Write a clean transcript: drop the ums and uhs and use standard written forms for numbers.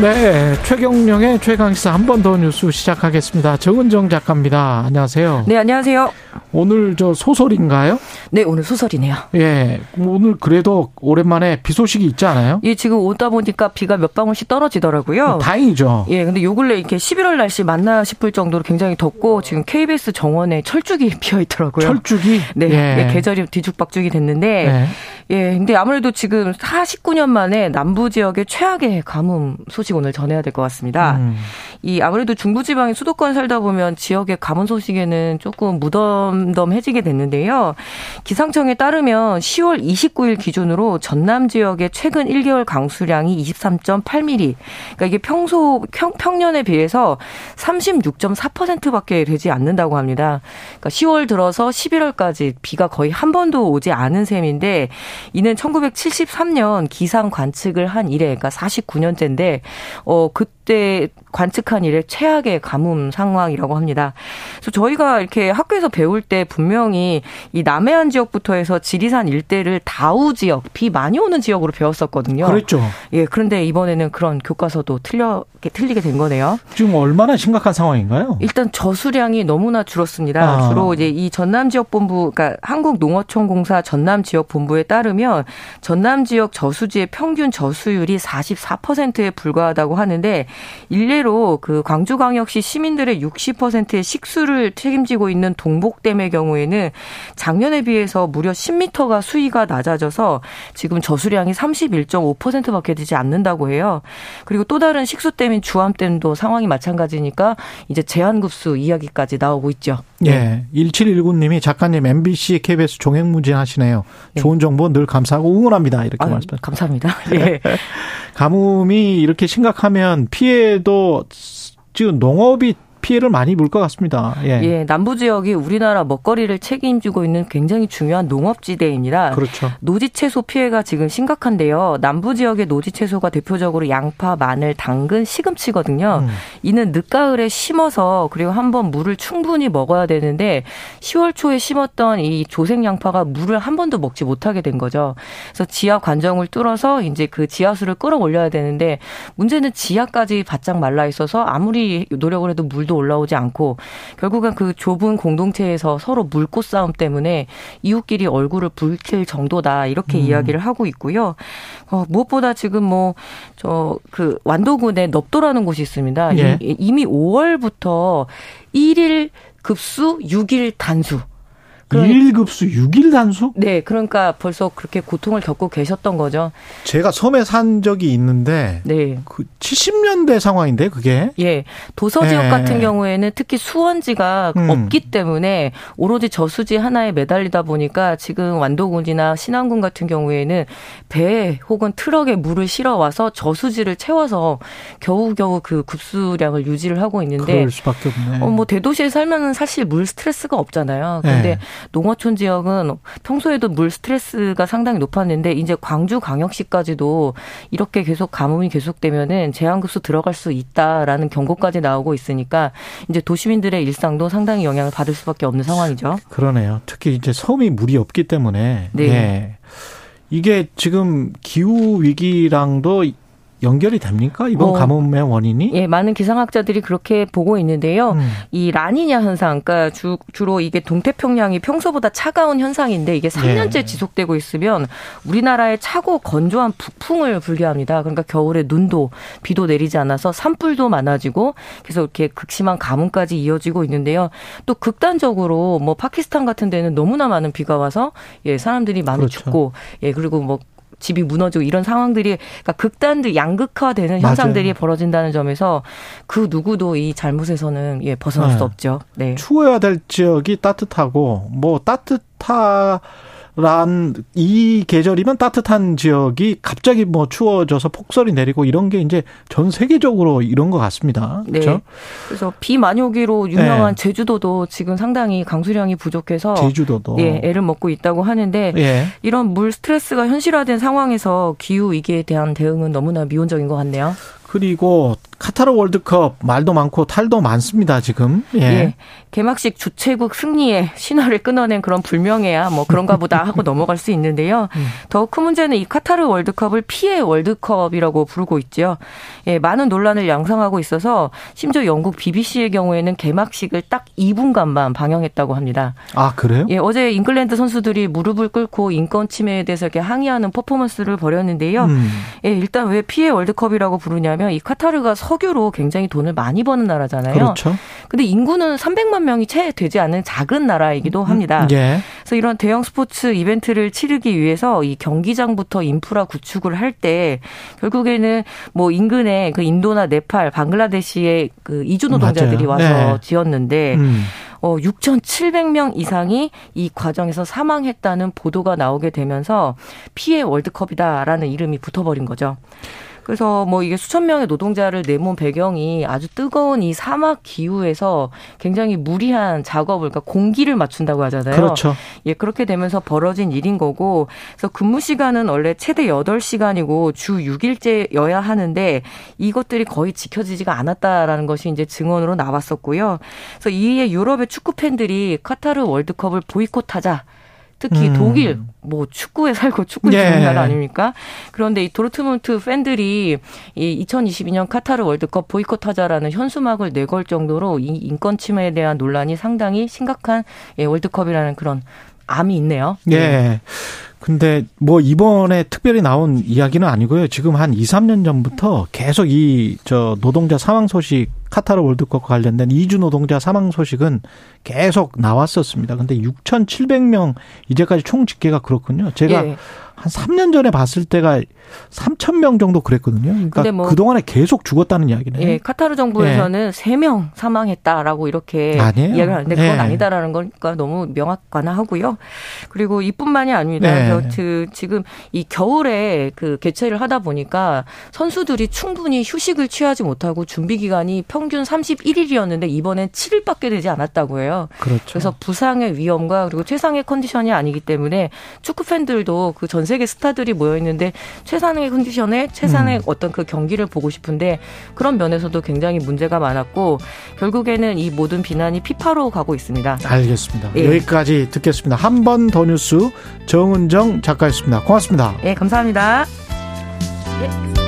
네, 최경령의 최강시사 한 번 더 뉴스 시작하겠습니다. 정은정 작가입니다. 안녕하세요. 네, 안녕하세요. 오늘 저 소설인가요? 네, 오늘 소설이네요. 예, 오늘 그래도 오랜만에 비 소식이 있지 않아요? 예, 지금 오다 보니까 비가 몇 방울씩 떨어지더라고요. 다행이죠. 예, 근데 요 근래 이렇게 11월 날씨 맞나 싶을 정도로 굉장히 덥고 지금 KBS 정원에 철쭉이 피어 있더라고요. 철쭉이? 네, 예. 예, 계절이 뒤죽박죽이 됐는데, 예. 예, 근데 아무래도 지금 49년 만에 남부 지역의 최악의 가뭄 소식 오늘 전해야 될 것 같습니다. 이 아무래도 중부지방의 수도권 살다 보면 지역의 가뭄 소식에는 조금 무덤덤해지게 됐는데요. 기상청에 따르면 10월 29일 기준으로 전남 지역의 최근 1개월 강수량이 23.8mm. 그러니까 이게 평년에 비해서 36.4%밖에 되지 않는다고 합니다. 그러니까 10월 들어서 11월까지 비가 거의 한 번도 오지 않은 셈인데 이는 1973년 기상 관측을 한 이래, 그러니까 49년째인데 그때 관측한 이래 최악의 가뭄 상황이라고 합니다. 그래서 저희가 이렇게 학교에서 배울 때 분명히 이 남해안 지역부터 해서 지리산 일대를 다우 지역, 비 많이 오는 지역으로 배웠었거든요. 그렇죠. 예, 그런데 이번에는 그런 교과서도 틀리게 된 거네요. 지금 얼마나 심각한 상황인가요? 일단 저수량이 너무나 줄었습니다. 주로 이제 이 전남 지역 본부, 그러니까 한국농어촌공사 전남 지역 본부에 따르면 전남 지역 저수지의 평균 저수율이 44%에 불과하다고 하는데 일례로 그 광주광역시 시민들의 60%의 식수를 책임지고 있는 동복댐의 경우에는 작년에 비해서 무려 10m가 수위가 낮아져서 지금 저수량이 31.5%밖에 되지 않는다고 해요. 그리고 또 다른 식수댐인 주암댐도 상황이 마찬가지니까 이제 제한급수 이야기까지 나오고 있죠. 네. 예, 1719님이 작가님 MBC, KBS 종횡무진 하시네요. 네. 좋은 정보 늘 감사하고 응원합니다. 이렇게 말씀하셨습니다. 감사합니다. 예. 가뭄이 이렇게 심각하면 피해도 지금 농업이 피해를 많이 볼 것 같습니다. 예. 예, 남부 지역이 우리나라 먹거리를 책임지고 있는 굉장히 중요한 농업지대입니다. 그렇죠. 노지채소 피해가 지금 심각한데요. 남부 지역의 노지채소가 대표적으로 양파, 마늘, 당근, 시금치거든요. 이는 늦가을에 심어서 그리고 한번 물을 충분히 먹어야 되는데 10월 초에 심었던 이 조색 양파가 물을 한 번도 먹지 못하게 된 거죠. 그래서 지하 관정을 뚫어서 이제 그 지하수를 끌어올려야 되는데 문제는 지하까지 바짝 말라 있어서 아무리 노력을 해도 물도 올라오지 않고 결국은 그 좁은 공동체에서 서로 물꽃 싸움 때문에 이웃끼리 얼굴을 붉힐 정도다 이렇게 이야기를 하고 있고요. 무엇보다 지금 완도군에 넙도라는 곳이 있습니다. 예. 이미 5월부터 1일 급수 6일 단수. 1일 급수 6일 단수? 네. 그러니까 벌써 그렇게 고통을 겪고 계셨던 거죠. 제가 섬에 산 적이 있는데 네. 그 70년대 상황인데 그게? 예. 도서 지역 같은 경우에는 특히 수원지가 없기 때문에 오로지 저수지 하나에 매달리다 보니까 지금 완도군이나 신안군 같은 경우에는 배 혹은 트럭에 물을 실어와서 저수지를 채워서 겨우겨우 그 급수량을 유지를 하고 있는데 그럴 수밖에 없네. 대도시에 살면은 사실 물 스트레스가 없잖아요. 그런데 농어촌 지역은 평소에도 물 스트레스가 상당히 높았는데 이제 광주 광역시까지도 이렇게 계속 가뭄이 계속되면은 제한급수 들어갈 수 있다라는 경고까지 나오고 있으니까 이제 도시민들의 일상도 상당히 영향을 받을 수밖에 없는 상황이죠. 그러네요. 특히 이제 섬이 물이 없기 때문에 네. 예. 이게 지금 기후 위기랑도 연결이 됩니까? 이번 가뭄의 원인이? 예, 많은 기상학자들이 그렇게 보고 있는데요. 이 라니냐 현상, 그러니까 주로 이게 동태평양이 평소보다 차가운 현상인데 이게 3년째 예. 지속되고 있으면 우리나라에 차고 건조한 북풍을 불게 합니다. 그러니까 겨울에 눈도 비도 내리지 않아서 산불도 많아지고 그래서 이렇게 극심한 가뭄까지 이어지고 있는데요. 또 극단적으로 파키스탄 같은 데는 너무나 많은 비가 와서 예, 사람들이 많이 그렇죠. 춥고 예, 그리고 집이 무너지고 이런 상황들이 그러니까 극단들 양극화되는 현상들이 맞아요. 벌어진다는 점에서 그 누구도 이 잘못에서는 예, 벗어날 수 없죠. 네. 추워야 될 지역이 따뜻하고 이 계절이면 따뜻한 지역이 갑자기 추워져서 폭설이 내리고 이런 게 이제 전 세계적으로 이런 것 같습니다. 그렇죠? 네. 그래서 비 많이 오기로 유명한 네. 제주도도 지금 상당히 강수량이 부족해서 제주도도 예, 애를 먹고 있다고 하는데 예. 이런 물 스트레스가 현실화된 상황에서 기후 위기에 대한 대응은 너무나 미온적인 것 같네요. 그리고 카타르 월드컵 말도 많고 탈도 많습니다, 지금. 예. 예. 개막식 주최국 승리의 신화를 끊어낸 그런 불명예야 뭐 그런가 보다 하고 넘어갈 수 있는데요. 더 큰 문제는 이 카타르 월드컵을 피해 월드컵이라고 부르고 있죠. 예, 많은 논란을 양상하고 있어서 심지어 영국 BBC의 경우에는 개막식을 딱 2분간만 방영했다고 합니다. 아, 그래요? 예, 어제 잉글랜드 선수들이 무릎을 꿇고 인권 침해에 대해서 이렇게 항의하는 퍼포먼스를 벌였는데요. 예, 일단 왜 피해 월드컵이라고 부르냐면 이 카타르가 석유로 굉장히 돈을 많이 버는 나라잖아요. 그렇죠. 근데 인구는 300만 명이 채 되지 않은 작은 나라이기도 합니다. 예. 그래서 이런 대형 스포츠 이벤트를 치르기 위해서 이 경기장부터 인프라 구축을 할 때 결국에는 뭐 인근에 그 인도나 네팔, 방글라데시의 그 이주 노동자들이 맞아요. 와서 네. 지었는데 6,700명 이상이 이 과정에서 사망했다는 보도가 나오게 되면서 피해 월드컵이다라는 이름이 붙어버린 거죠. 그래서 뭐 이게 수천 명의 노동자를 내몬 배경이 아주 뜨거운 이 사막 기후에서 굉장히 무리한 작업을, 그러니까 공기를 맞춘다고 하잖아요. 그렇죠. 예, 그렇게 되면서 벌어진 일인 거고, 그래서 근무 시간은 원래 최대 8시간이고 주 6일째여야 하는데 이것들이 거의 지켜지지가 않았다라는 것이 이제 증언으로 나왔었고요. 그래서 이에 유럽의 축구 팬들이 카타르 월드컵을 보이콧하자. 특히 독일, 뭐 축구에 살고 축구 좋은 나라 아닙니까? 그런데 이 도르트문트 팬들이 이 2022년 카타르 월드컵 보이콧하자라는 현수막을 내걸 정도로 이 인권 침해에 대한 논란이 상당히 심각한 월드컵이라는 그런 암이 있네요. 예. 네. 근데 뭐 이번에 특별히 나온 이야기는 아니고요. 지금 한 2, 3년 전부터 계속 이 노동자 사망 소식, 카타르 월드컵과 관련된 이주 노동자 사망 소식은 계속 나왔었습니다. 근데 6,700명 이제까지 총 집계가 그렇군요. 제가 예. 한 3년 전에 봤을 때가 3,000명 정도 그랬거든요. 그러니까 뭐 그동안에 계속 죽었다는 이야기네요. 예, 카타르 정부에서는 예. 3명 사망했다라고 이렇게 아니에요. 이야기를 하는데 그건 예. 아니다라는 거니까 너무 명확하고요. 그리고 이뿐만이 아닙니다. 예. 지금 이 겨울에 그 개최를 하다 보니까 선수들이 충분히 휴식을 취하지 못하고 준비 기간이 평균 31일이었는데 이번엔 7일밖에 되지 않았다고 해요. 그렇죠. 그래서 부상의 위험과 그리고 최상의 컨디션이 아니기 때문에 축구 팬들도 그 전 세계 스타들이 모여 있는데 최상의 컨디션에 최상의 어떤 그 경기를 보고 싶은데 그런 면에서도 굉장히 문제가 많았고 결국에는 이 모든 비난이 피파로 가고 있습니다. 알겠습니다. 예. 여기까지 듣겠습니다. 한 번 더 뉴스 정은정 작가였습니다. 고맙습니다. 예, 감사합니다. 예.